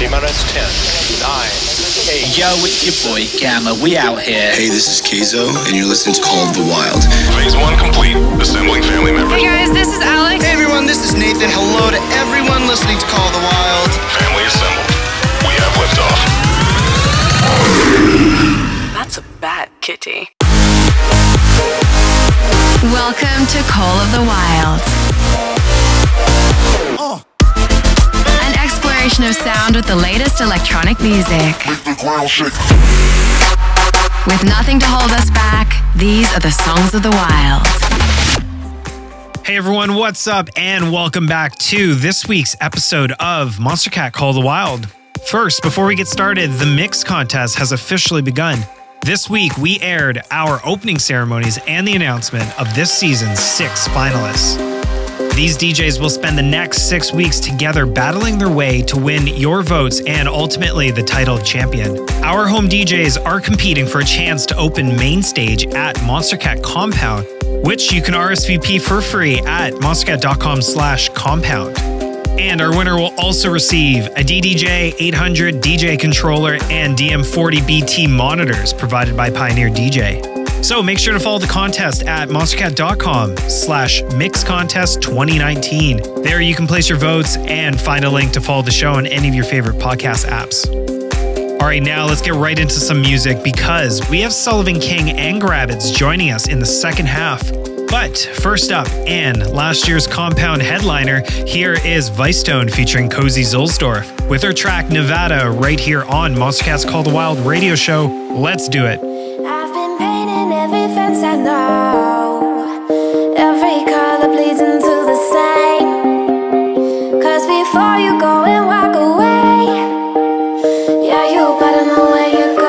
Demoness 10, 9, 8. Yo, it's your boy Gamma, we out here. Hey, this is Keizo, and you're listening to Call of the Wild. Phase 1 complete, assembling family members. Hey guys, this is Alex. Hey everyone, this is Nathan. Hello to everyone listening to Call of the Wild. Family assembled, we have liftoff. That's a bad kitty. Welcome to Call of the Wild. Oh. An exploration of sound with the latest electronic music. Make the ground shake. With nothing to hold us back, these are the songs of the wild. Hey everyone, what's up? And welcome back to this week's episode of Monstercat Call of the Wild. First, before we get started, the mix contest has officially begun. This week, we aired our opening ceremonies and the announcement of this season's 6 finalists. These DJs will spend the next 6 weeks together battling their way to win your votes and ultimately the title champion. Our home DJs are competing for a chance to open main stage at Monstercat Compound, which you can RSVP for free at monstercat.com/compound. And our winner will also receive a DDJ-800 DJ controller and DM-40BT monitors provided by Pioneer DJ. So make sure to follow the contest at monstercat.com/mixcontest2019. There you can place your votes and find a link to follow the show on any of your favorite podcast apps. All right, now let's get right into some music because we have Sullivan King and Grabbitz joining us in the second half. But first up, and last year's Compound headliner, here is Vicetone featuring Cozi Zuehlsdorff with her track Nevada right here on Monstercat's Call the Wild radio show. Let's do it. I've been painting every fence I know. Every color bleeds into the same. Cause before you go and walk away, yeah, you better know where you're going.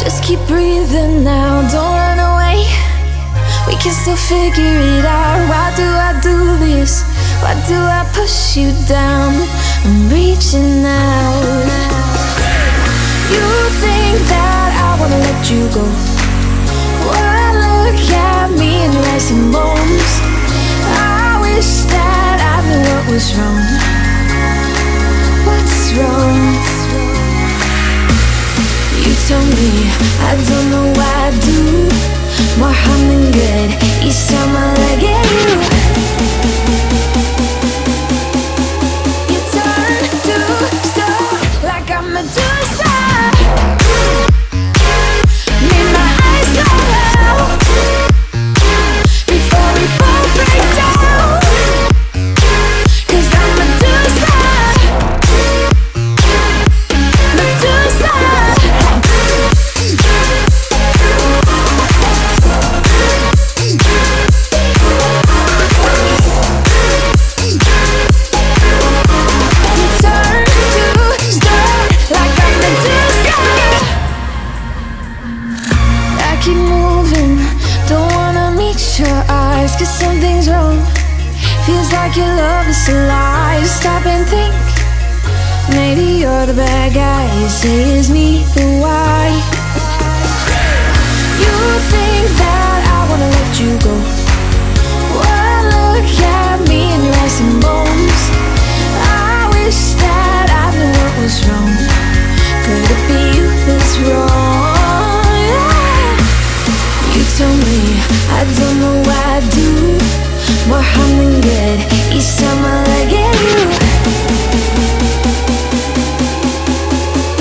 Just keep breathing now, don't run away. We can still figure it out. Why do I do this? Why do I push you down? I'm reaching out. You think that I wanna let you go? Well, look at me and raise some bones. I wish that I knew what was wrong. What's wrong? You tell me, I don't know why I do more harm than good each time I look at you. You turn to stone like I'm a Medusa. Need my eyes so low before we both break down. 'Cause I'm a Medusa. Cause something's wrong. Feels like your love is a lie. Stop and think. Maybe you're the bad guy. You say it's me, but why? You think that I wanna let you go? Well, look at me and raise some bones. I wish that I knew what was wrong. Could it be you that's wrong? You tell me, I don't know why I do more harm than good each time I look at you.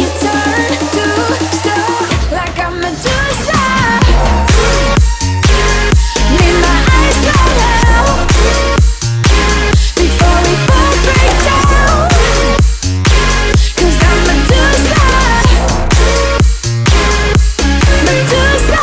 You turn to stone like a Medusa. Need my eyes so low before we both break down. 'Cause I'm Medusa. Medusa.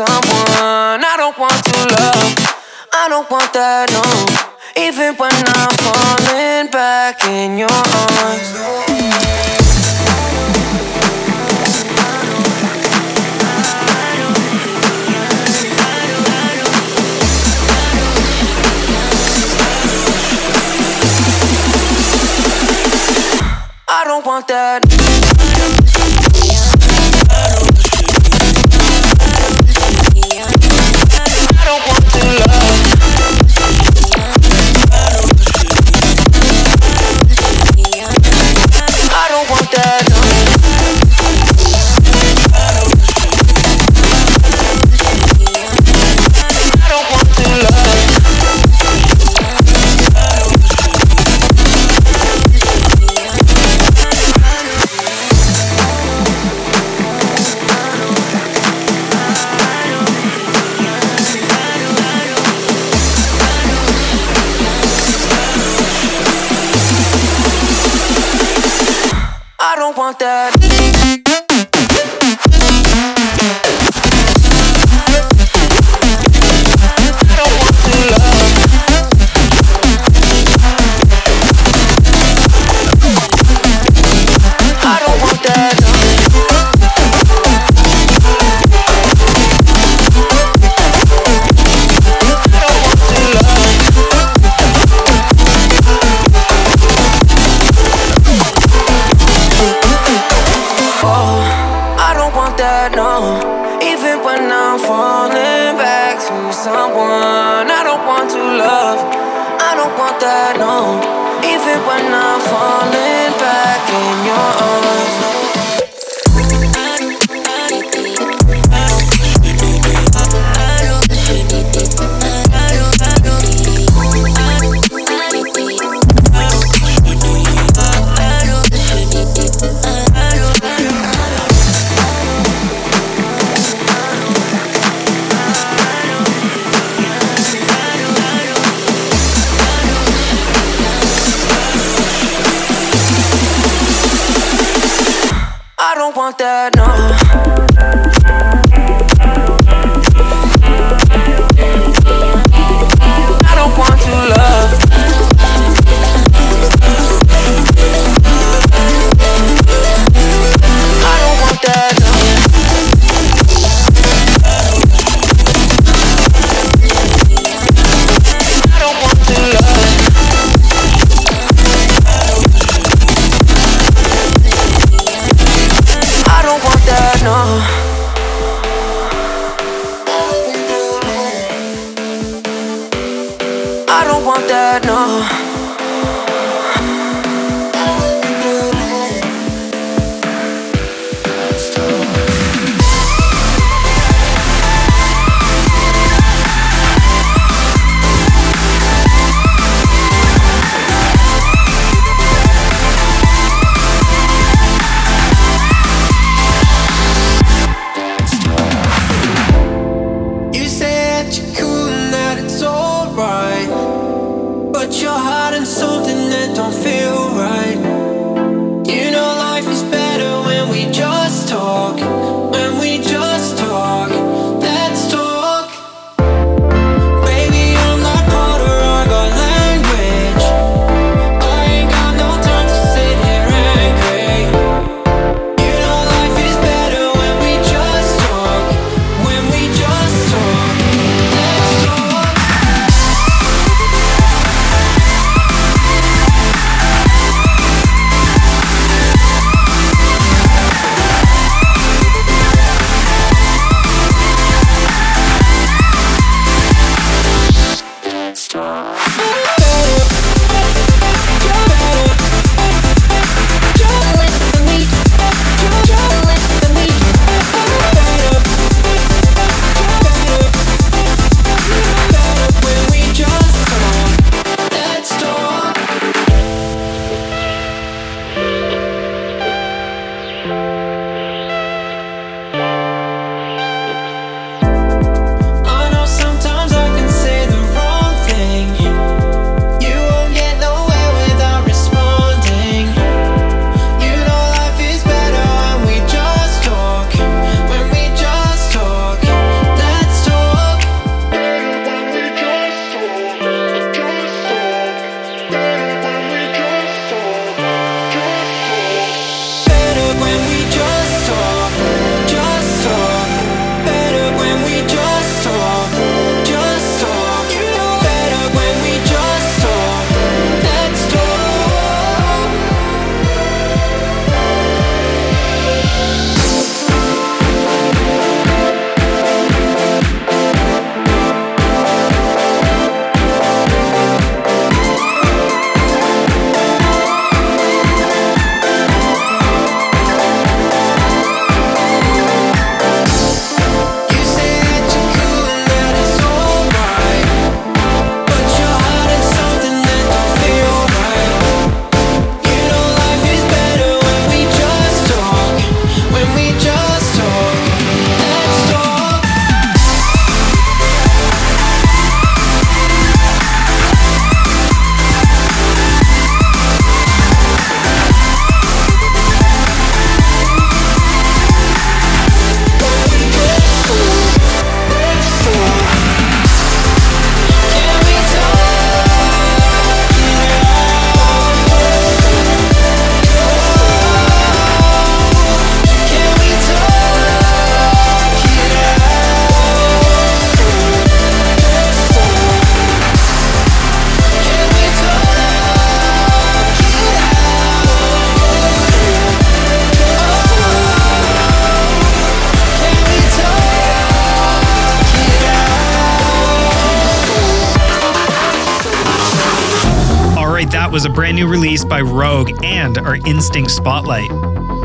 Someone I don't want to love, I don't want that, no. Even when I'm falling back in your arms, I don't want that. that, no. I don't want your love. Was a brand new release by Rogue and our Instinct Spotlight.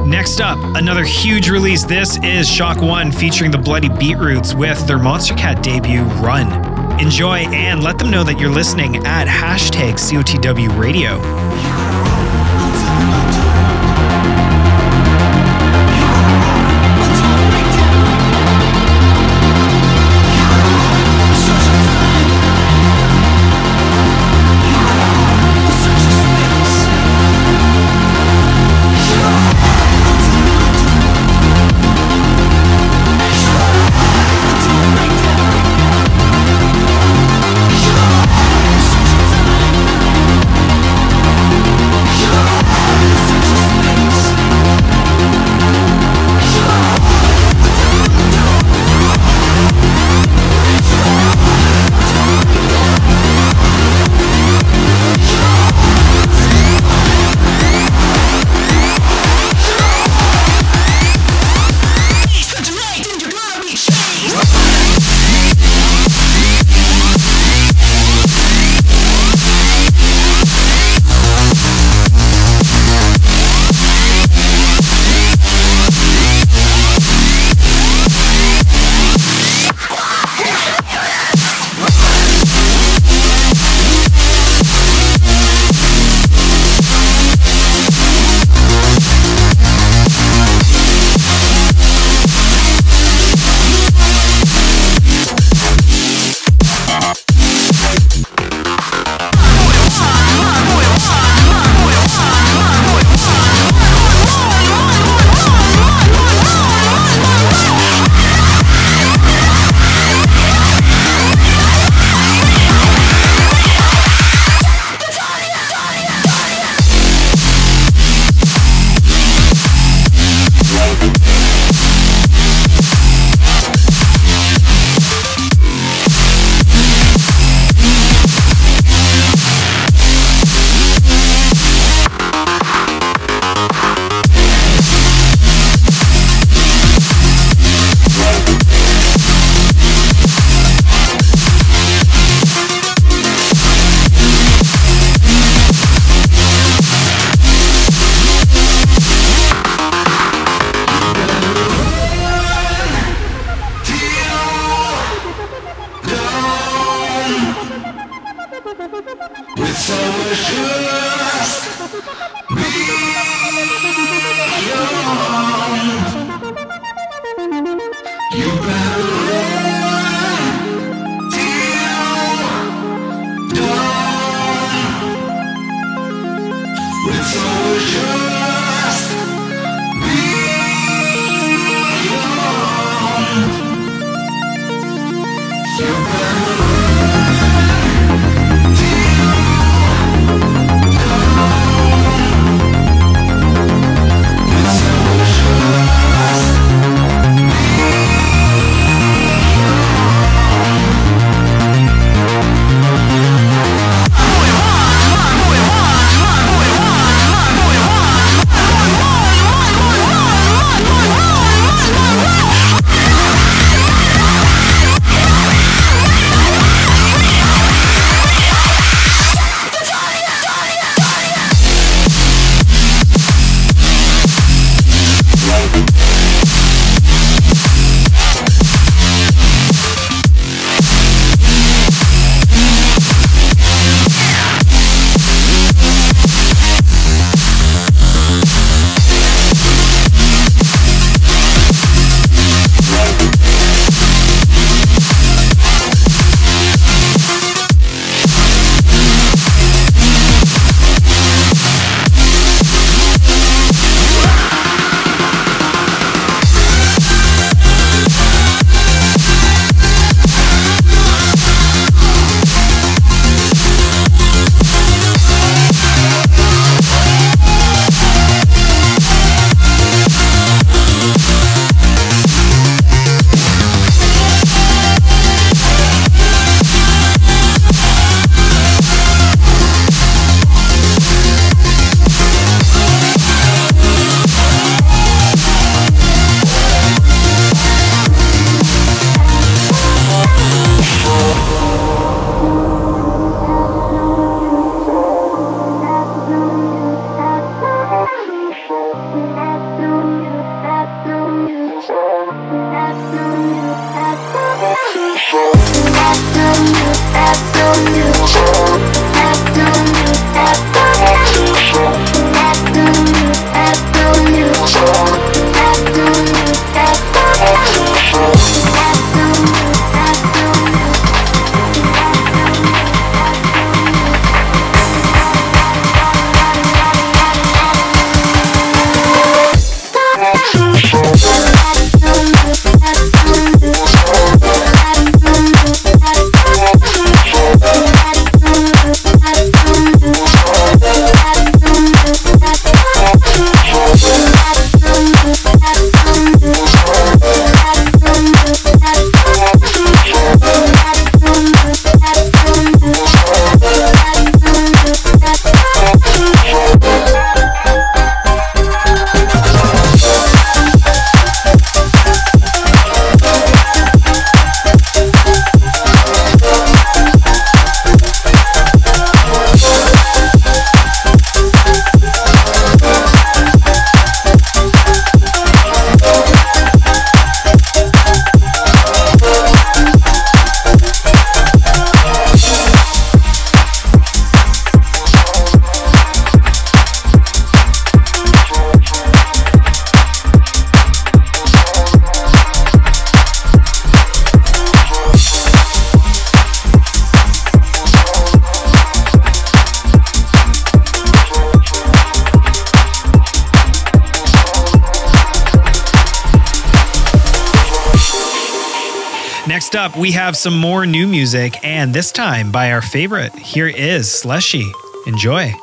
Next up, another huge release. This is Shock One featuring the Bloody Beetroots with their Monstercat debut, Run. Enjoy and let them know that you're listening at #COTW Radio. It's delicious. Be you better run till dawn. It's delicious. Next up, we have some more new music, and this time by our favorite. Here is Slushii. Enjoy.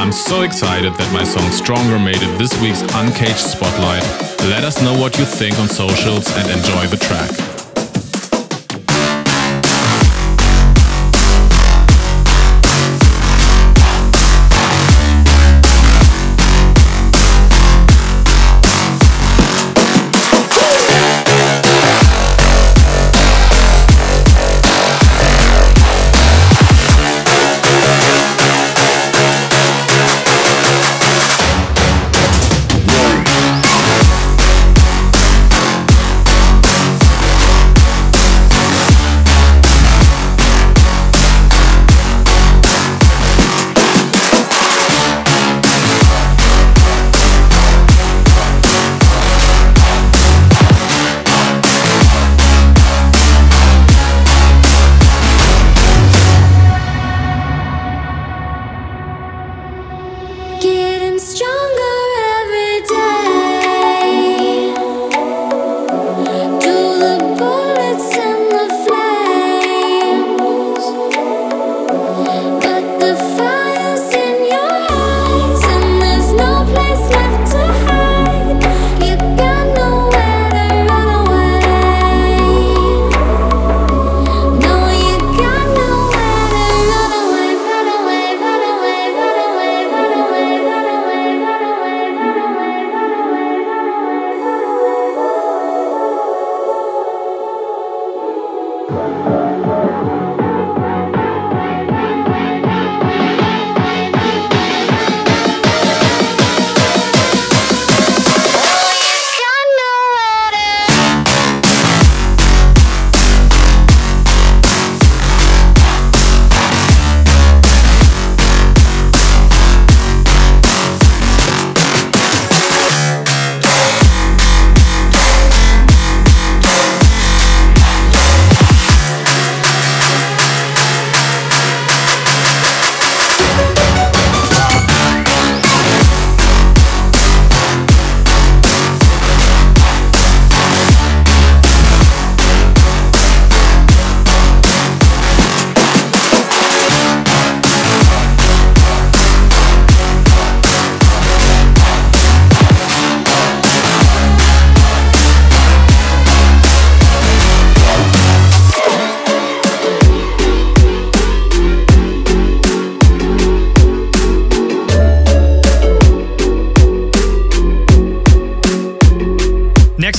I'm so excited that my song Stronger made it this week's Uncaged Spotlight. Let us know what you think on socials and enjoy the track.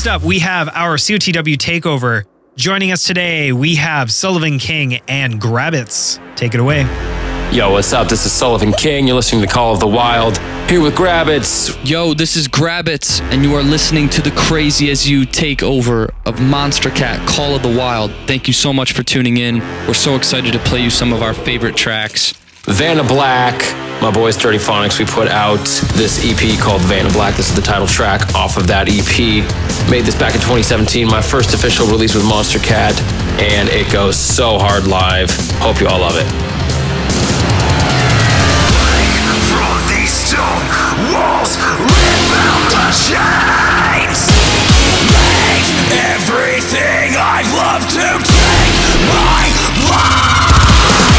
Up, we have our COTW takeover. Joining us today, we have Sullivan King and Grabbitz. Take it away. Yo, what's up? This is Sullivan King. You're listening to Call of the Wild. Here with Grabbitz. Yo, this is Grabbitz, and you are listening to the Crazy As You takeover of Monstercat Call of the Wild. Thank you so much for tuning in. We're so excited to play you some of our favorite tracks. Vantablack. My boys, Dirtyphonics, we put out this EP called Vantablack. This is the title track off of that EP. Made this back in 2017, my first official release with Monstercat, and it goes so hard live. Hope you all love it. From these stone walls, rip out the chains. Make everything I've loved to take my life.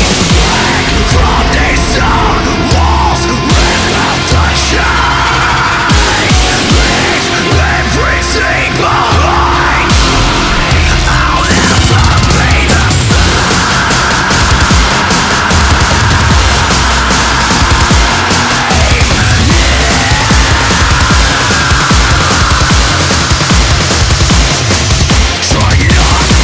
Back from these stone walls, rip out the chains. Leave every single line I'll never be the same. Yeah. Try nuts,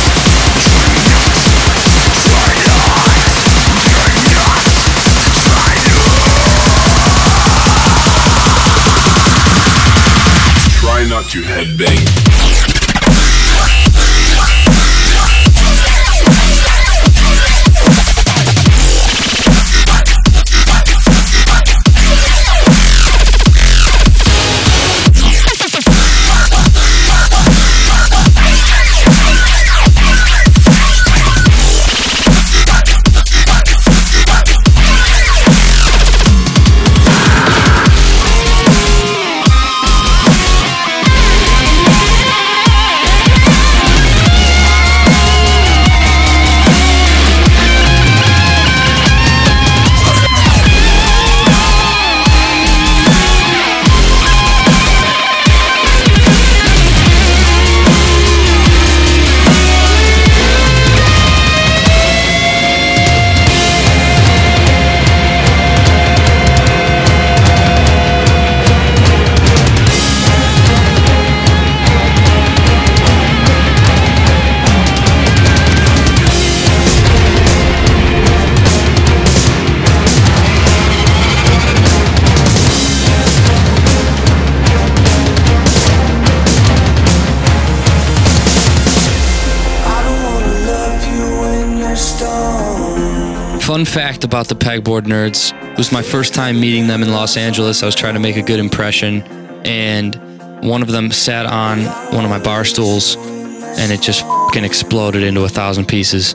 Fun fact about the Pegboard Nerds. It was my first time meeting them in Los Angeles. I was trying to make a good impression, and one of them sat on one of my bar stools, and it just fucking exploded into 1,000 pieces.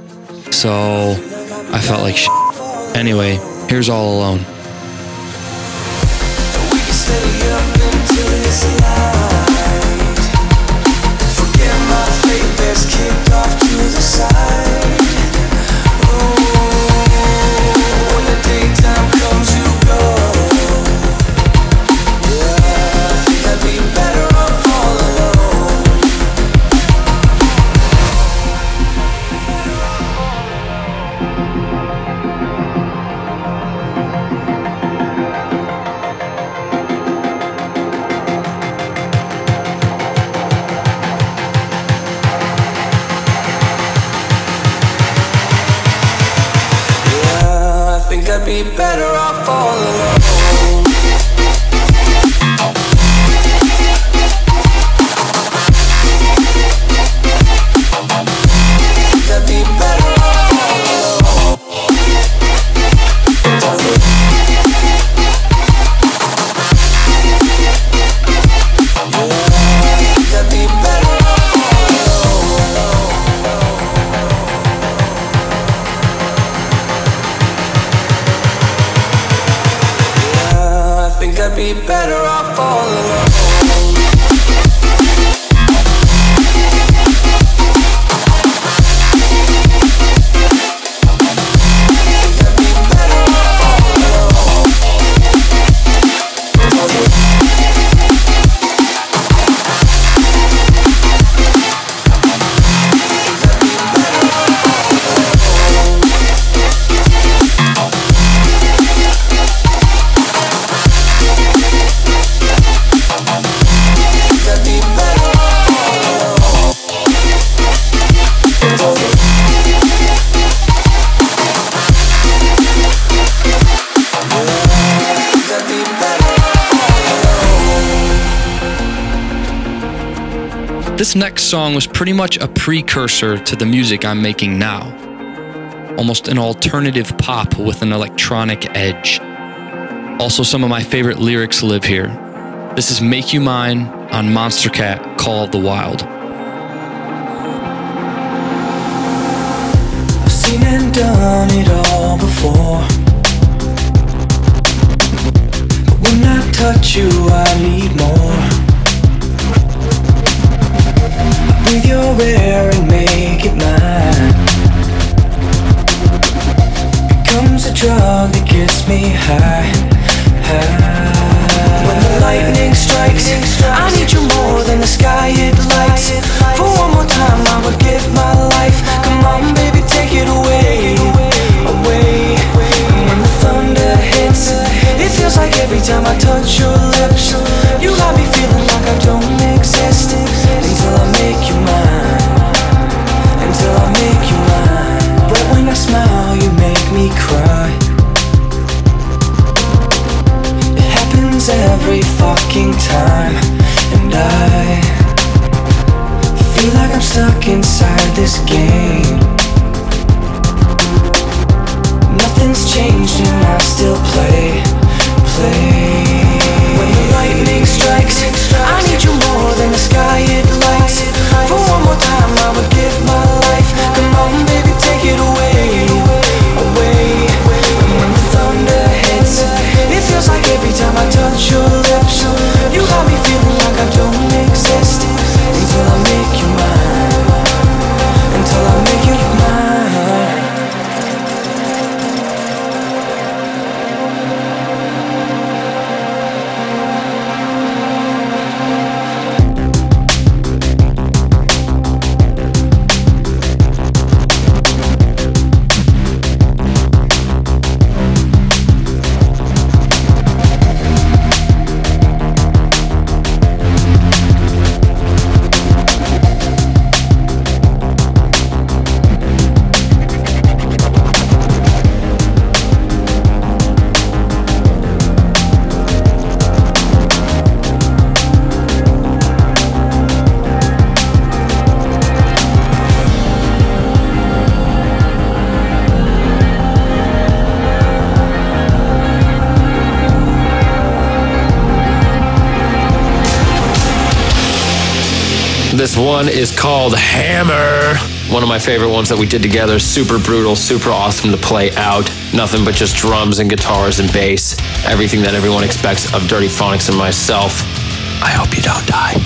So I felt like shit. Anyway, here's All Alone. We can stay up until it's light. Forget my fate that's kicked off to the side. Oh, when the daytime comes, you go. Yeah, I think I'd be better off all better off all alone. That'd be better off all alone. That'd be better off all alone. I'd be better off all alone. I'd be better off all alone. This next song was pretty much a precursor to the music I'm making now. Almost an alternative pop with an electronic edge. Also, some of my favorite lyrics live here. This is Make You Mine on Monstercat, Call of the Wild. I've seen and done it all before, but when I touch you I need more. Breathe your air and make it mine. Becomes a drug that gets me high, high. When the lightning strikes, I need you more than the sky it lights. For one more time I would give my life. Come on baby, take it away, away. And when the thunder hits, it feels like every time I touch your lips, you got me feeling like I don't exist. Until I make you mine, until I make you mine. But when I smile, you make me cry. It happens every fucking time, and I feel like I'm stuck inside this game. Nothing's changed and I still play. When the lightning strikes, I need you more than the sky it lights. For one more time I would give my life. Come on baby, take it away, away. And when the thunder hits, it feels like every time I touch your lips, you got me feeling like I don't exist. Until I make you mine, until I make you mine. This one is called Hammer. One of my favorite ones that we did together. Super brutal, super awesome to play out. Nothing but just drums and guitars and bass. Everything that everyone expects of Dirtyphonics and myself. I hope you don't die.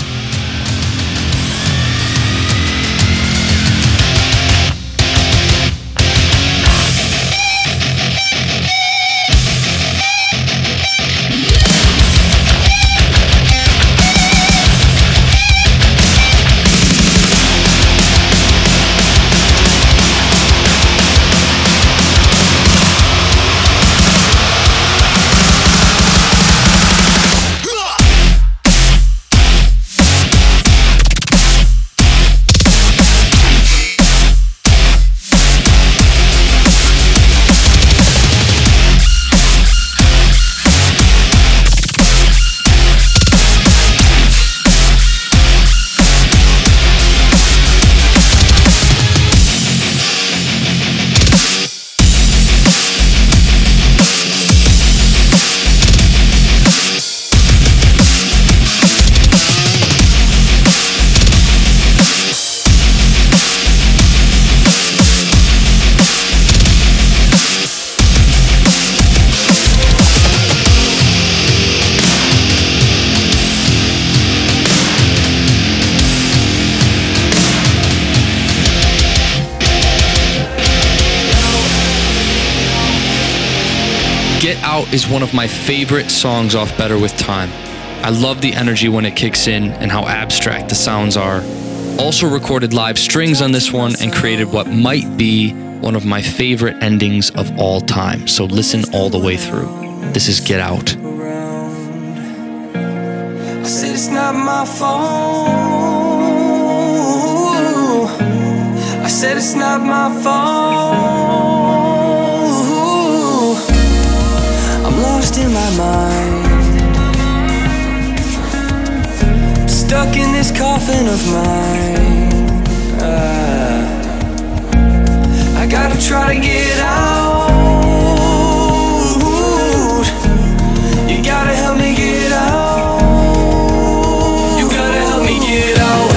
Is one of my favorite songs off Better With Time. I love the energy when it kicks in and how abstract the sounds are. Also recorded live strings on this one and created what might be one of my favorite endings of all time. So listen all the way through. This is Get Out. I said it's not my fault. I said it's not my fault. Lost in my mind, stuck in this coffin of mine. I gotta try to get out. You gotta help me get out. You gotta help me get out.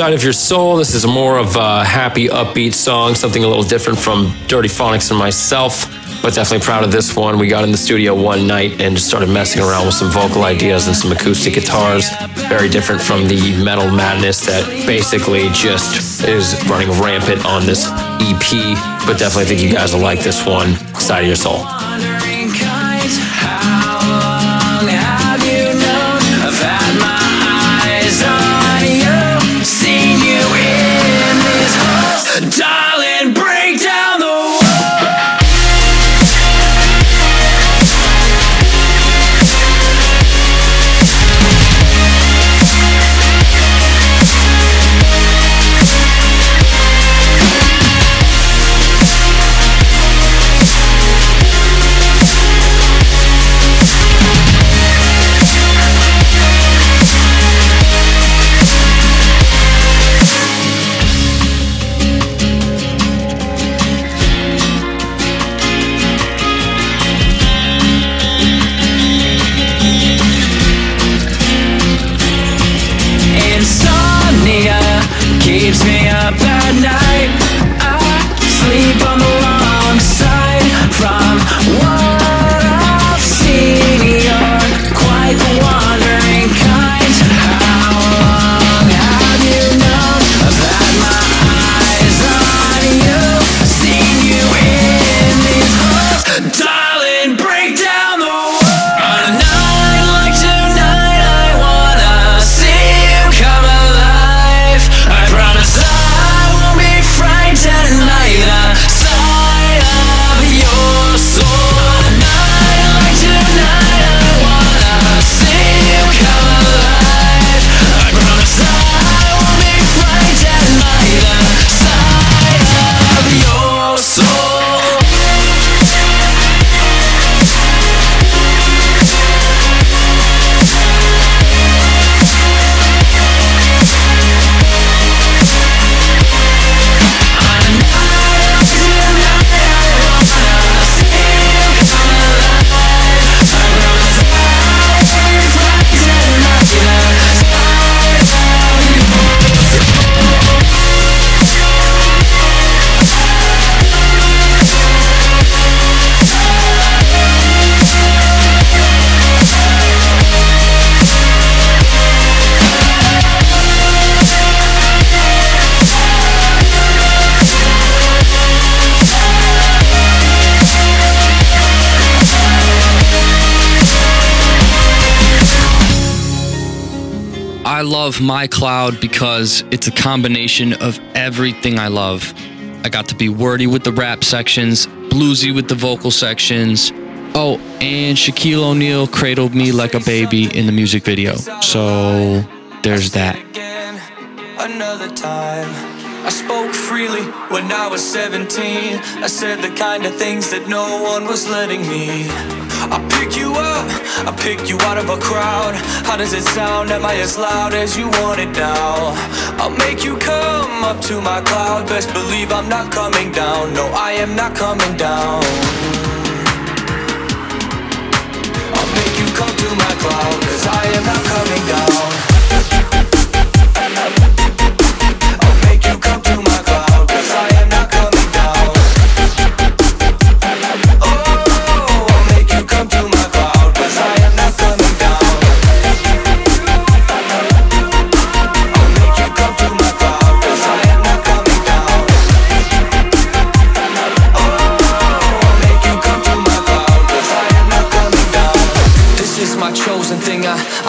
Outside of Your Soul, this is more of a happy, upbeat song, something a little different from Dirtyphonics and myself, but definitely proud of this one. We got in the studio one night and just started messing around with some vocal ideas and some acoustic guitars, very different from the metal madness that basically just is running rampant on this EP, but definitely think you guys will like this one, Outside of Your Soul. I love my cloud because it's a combination of everything I love. I got to be wordy with the rap sections, bluesy with the vocal sections. Oh, and Shaquille O'Neal cradled me like a baby in the music video. So there's that. Another time, I spoke freely when I was 17. I said the kind of things that no one was letting me. I pick you up, I pick you out of a crowd. How does it sound? Am I as loud as you want it now? I'll make you come up to my cloud. Best believe I'm not coming down. No, I am not coming down. I'll make you come to my cloud, 'cause I am not coming down. I'll make you come to my cloud, 'cause I am not coming down.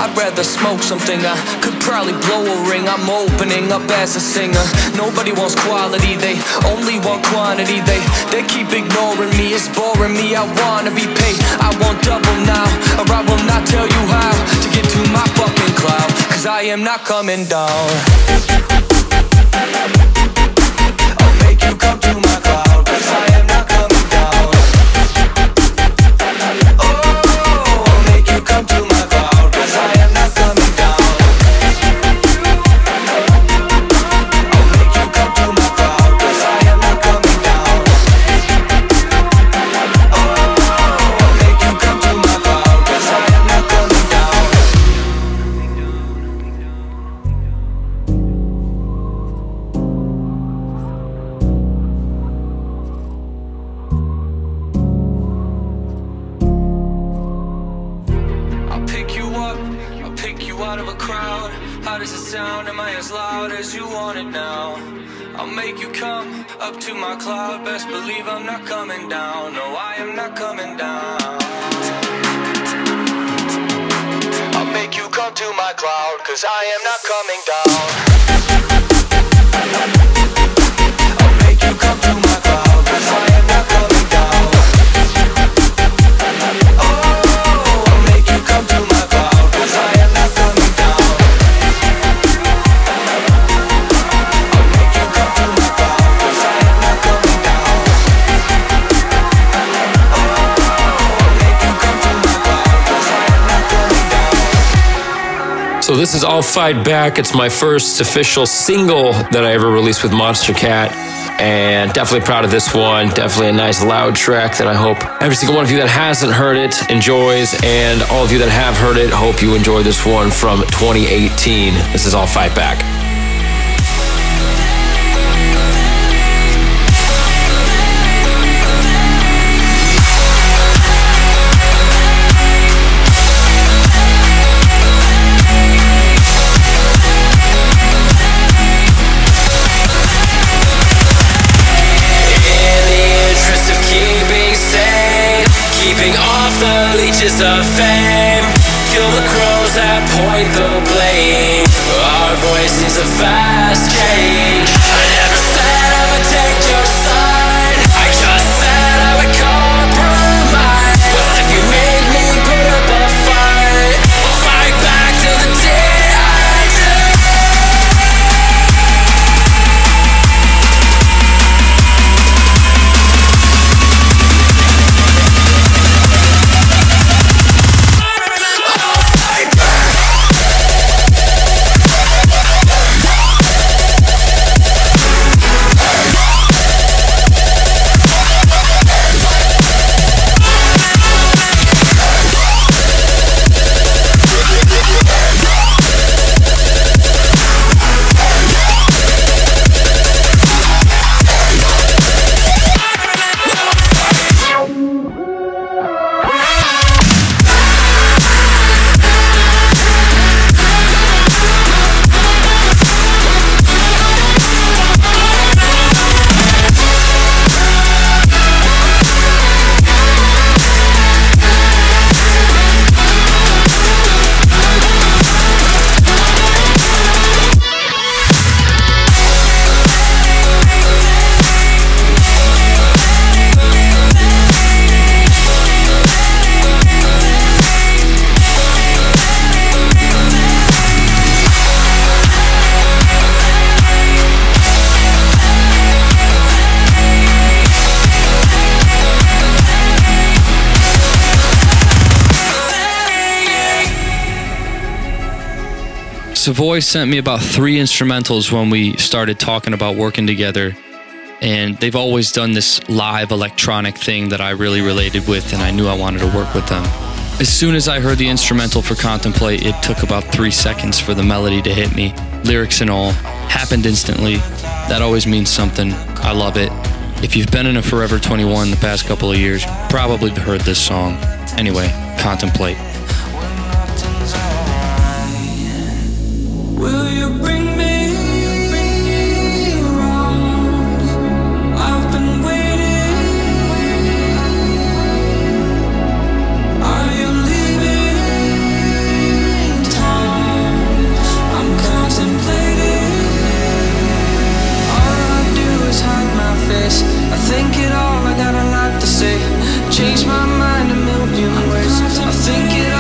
I'd rather smoke something. I could probably blow a ring. I'm opening up as a singer. Nobody wants quality, they only want quantity. They keep ignoring me, it's boring me. I wanna be paid, I want double now, or I will not tell you how to get to my fucking cloud, 'cause I am not coming down. I'll make you come to my cloud, 'cause I am not coming down. Oh, I'll make you come to my cloud. out of a crowd. How does it sound? Am I as loud as you want it now? I'll make you come up to my cloud. Best believe I'm not coming down. No, I am not coming down. I'll make you come to my cloud, 'cause I am not coming down. I'll make you come to my cloud, 'cause I am not coming down. Oh, I'll make you come to my cloud, 'cause I am not coming down. I'll make you come to my cloud, 'cause I am not coming down. Oh, I'll make you come to my cloud, 'cause I am not coming down. So this is I'll Fight Back. It's my first official single that I ever released with Monstercat. And definitely proud of this one. Definitely a nice loud track that I hope every single one of you that hasn't heard it enjoys, and all of you that have heard it, hope you enjoy this one from 2018. This is I'll Fight Back. Of fame, kill the crows that point the blame. Our voices are fast change. I never said I would take your side, I just said I would compromise. Well, if you make me put up a fight, I'll fight back till the day I Savoy sent me about 3 instrumentals when we started talking about working together, and they've always done this live electronic thing that I really related with, and I knew I wanted to work with them. As soon as I heard the instrumental for Contemplate, it took about 3 seconds for the melody to hit me. Lyrics and all happened instantly. That always means something. I love it. If you've been in a Forever 21 the past couple of years, you've probably heard this song. Anyway, Contemplate. Will you bring me? Change my mind a million ways. I think it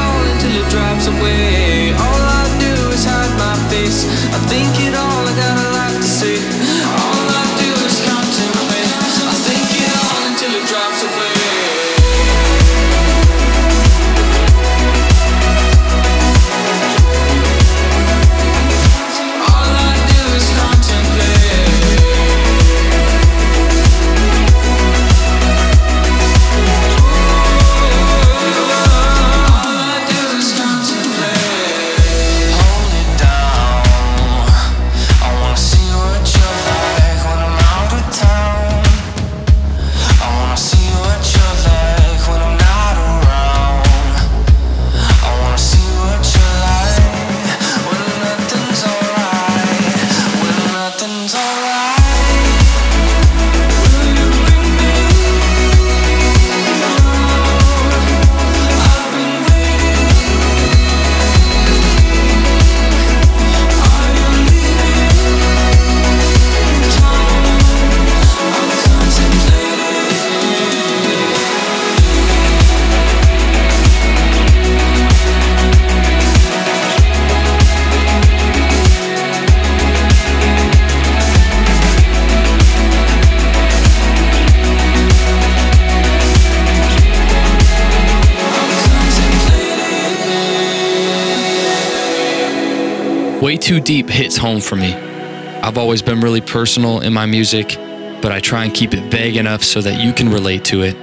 Way Too Deep hits home for me. I've always been really personal in my music, but I try and keep it vague enough so that you can relate to it.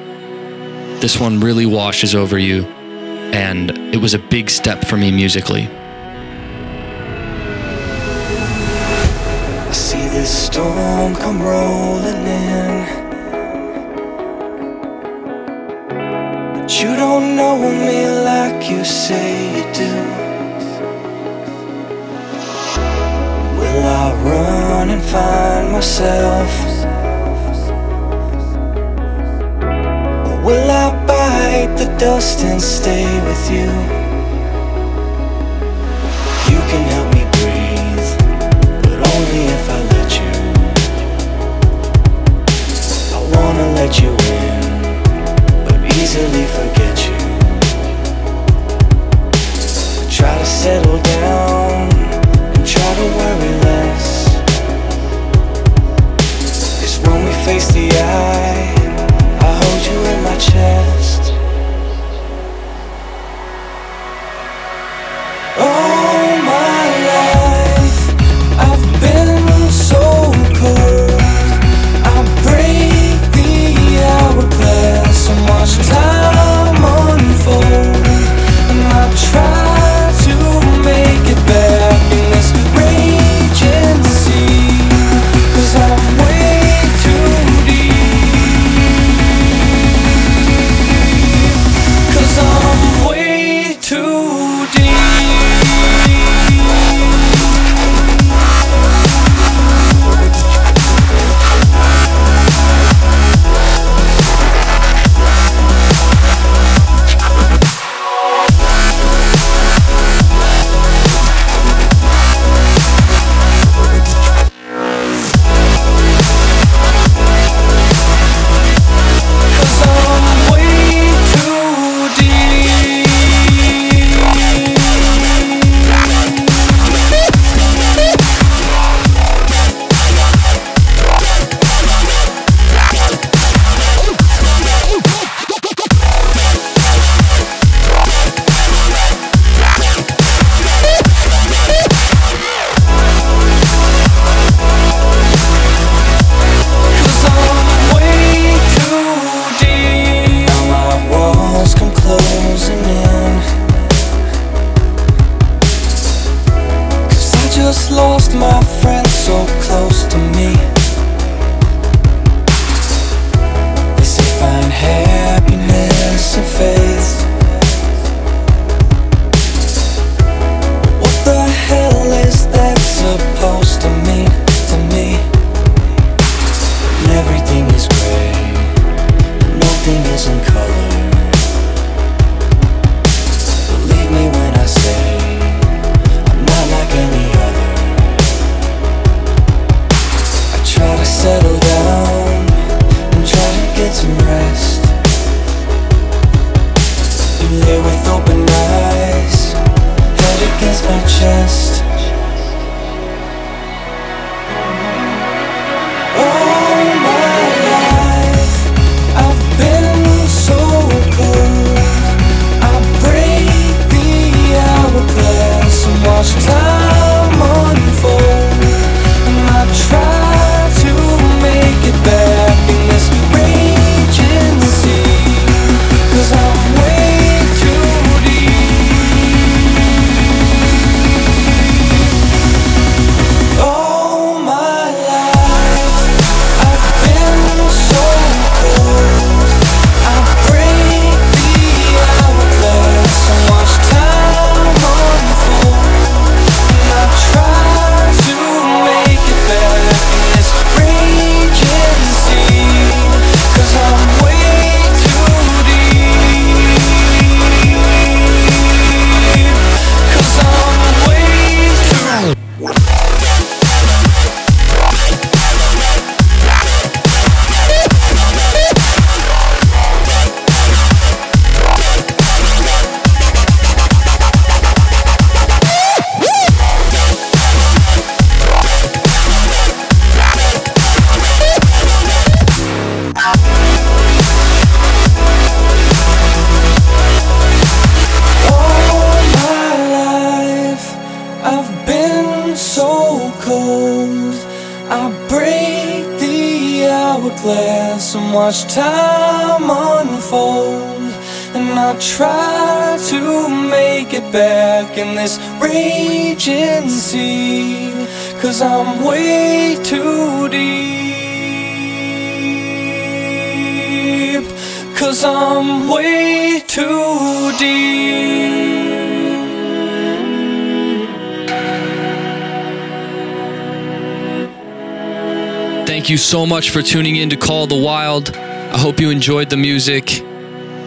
This one really washes over you, and it was a big step for me musically. I see this storm come rolling in, but you don't know me like you say you do. Will I run and find myself, or will I bite the dust and stay with you? You can help me breathe, but only if I let you. I wanna let you in, but easily forget you. Try to settle down and try to worry less, 'cause when we face the eye, I hold you in my chest. All my life I've been so cold. I break the hourglass and watch time watch time unfold, and I try to make it back in this raging sea, 'cause I'm way too deep, 'cause I'm way too deep. Thank you so much for tuning in to Call of the Wild. I hope you enjoyed the music.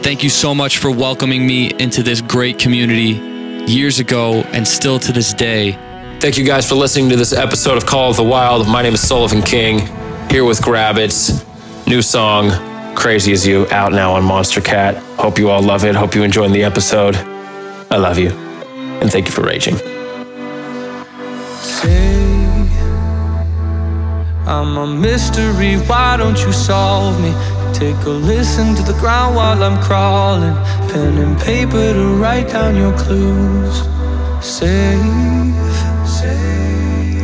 Thank you so much for welcoming me into this great community years ago and still to this day. Thank you guys for listening to this episode of Call of the Wild. My name is Sullivan King, here with Grabbitz. New song, Crazy As You, out now on Monstercat. Hope you all love it. Hope you enjoyed the episode. I love you. And thank you for raging. I'm a mystery, why don't you solve me? Take a listen to the ground while I'm crawling. Pen and paper to write down your clues. Safe.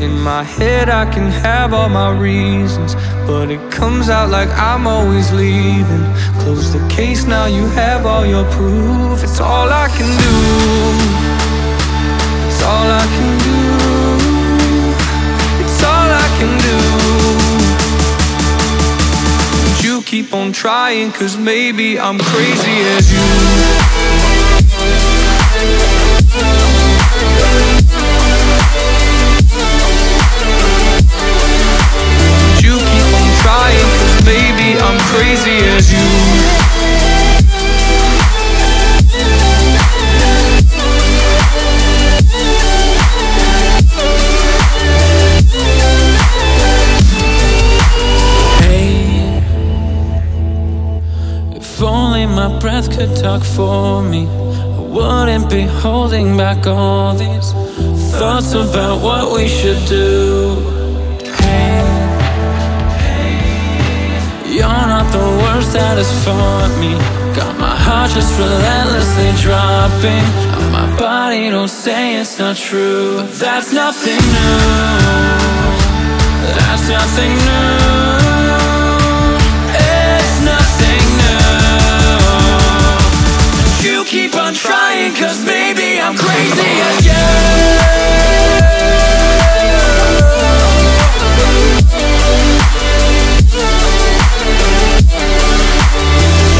In my head I can have all my reasons, but it comes out like I'm always leaving. Close the case now, you have all your proof. It's all I can do. It's all I can do. Can do. But you keep on trying, 'cause maybe I'm crazy as you. But you keep on trying, 'cause maybe I'm crazy as you. My breath could talk for me, I wouldn't be holding back all these thoughts about what we should do. Hey, you're not the worst that has fought me. Got my heart just relentlessly dropping, and my body don't say it's not true. But that's nothing new. That's nothing new. It's nothing new. You keep on trying, 'cause maybe I'm crazy as you.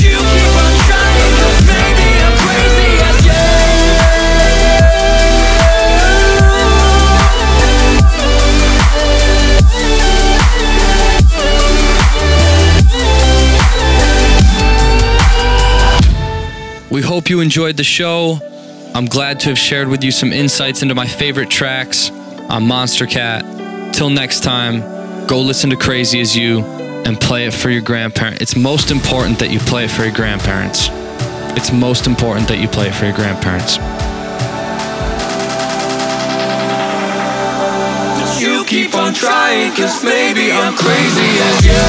You keep on trying, 'cause maybe I'm crazy as you. We hope you enjoyed the show. I'm glad to have shared with you some insights into my favorite tracks on Monstercat. Till next time, go listen to Crazy As You and play it for your grandparents. It's most important that you play it for your grandparents. It's most important that you play it for your grandparents. You keep on trying, 'cause maybe I'm crazy as you.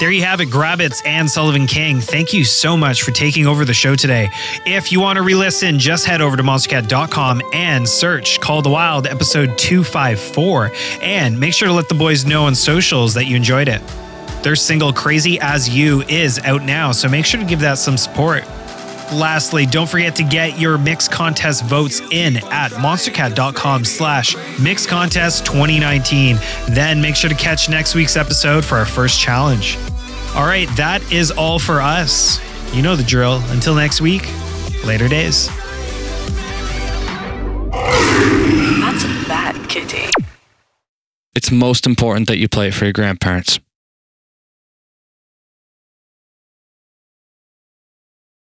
There you have it, Grabbitz and Sullivan King. Thank you so much for taking over the show today. If you want to re-listen, just head over to monstercat.com and search Call of the Wild episode 254. And make sure to let the boys know on socials that you enjoyed it. Their single Crazy As You is out now, so make sure to give that some support. Lastly, don't forget to get your mix contest votes in at monstercat.com/mixcontest2019. Then make sure to catch next week's episode for our first challenge. All right, that is all for us. You know the drill. Until next week, later days. That's a bad kitty. It's most important that you play it for your grandparents.